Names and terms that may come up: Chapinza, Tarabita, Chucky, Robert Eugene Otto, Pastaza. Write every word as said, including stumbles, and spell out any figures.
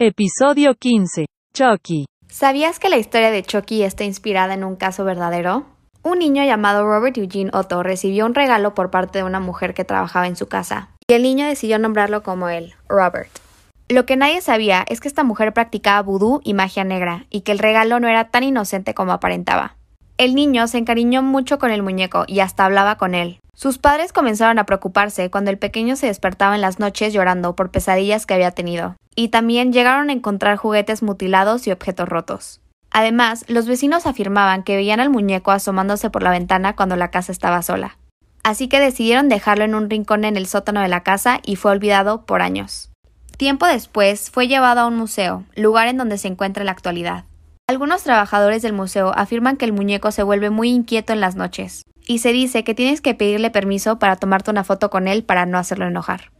Episodio quince. Chucky. ¿Sabías que la historia de Chucky está inspirada en un caso verdadero? Un niño llamado Robert Eugene Otto recibió un regalo por parte de una mujer que trabajaba en su casa, y el niño decidió nombrarlo como él, Robert. Lo que nadie sabía es que esta mujer practicaba vudú y magia negra, y que el regalo no era tan inocente como aparentaba. El niño se encariñó mucho con el muñeco y hasta hablaba con él. Sus padres comenzaron a preocuparse cuando el pequeño se despertaba en las noches llorando por pesadillas que había tenido, y también llegaron a encontrar juguetes mutilados y objetos rotos. Además, los vecinos afirmaban que veían al muñeco asomándose por la ventana cuando la casa estaba sola. Así que decidieron dejarlo en un rincón en el sótano de la casa y fue olvidado por años. Tiempo después, fue llevado a un museo, lugar en donde se encuentra en la actualidad. Algunos trabajadores del museo afirman que el muñeco se vuelve muy inquieto en las noches, y se dice que tienes que pedirle permiso para tomarte una foto con él para no hacerlo enojar.